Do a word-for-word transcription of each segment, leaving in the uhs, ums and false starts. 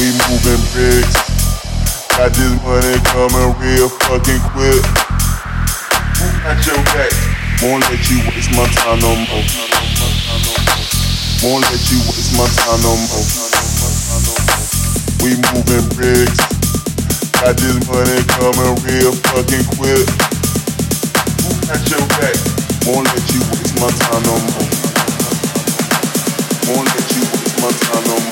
we moving big. Got this money coming real fucking quick. Who got your back? Won't let you waste my time no more. Won't let you waste my time no more. We moving bricks. Got this money coming real fucking quick. Who got your back? Won't let you waste my time no more. Won't let you waste my time no more.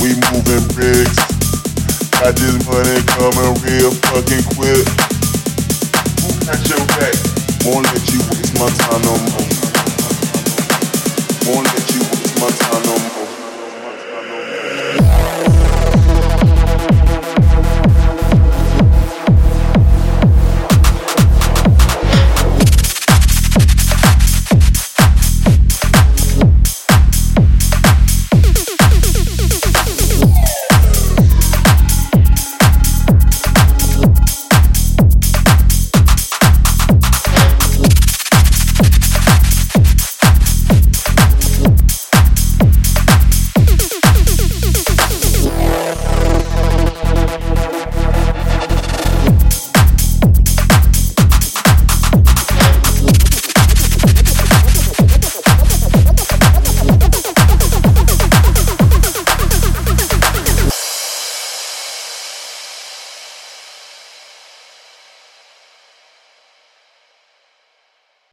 We moving bricks. Got this money coming real fucking quick. Who got your back? Won't let you waste my time no more. Won't let you waste my time no more. We moving bricks. Got this money coming real fucking quick. Who got your back? Won't let you waste my time no more. Won't let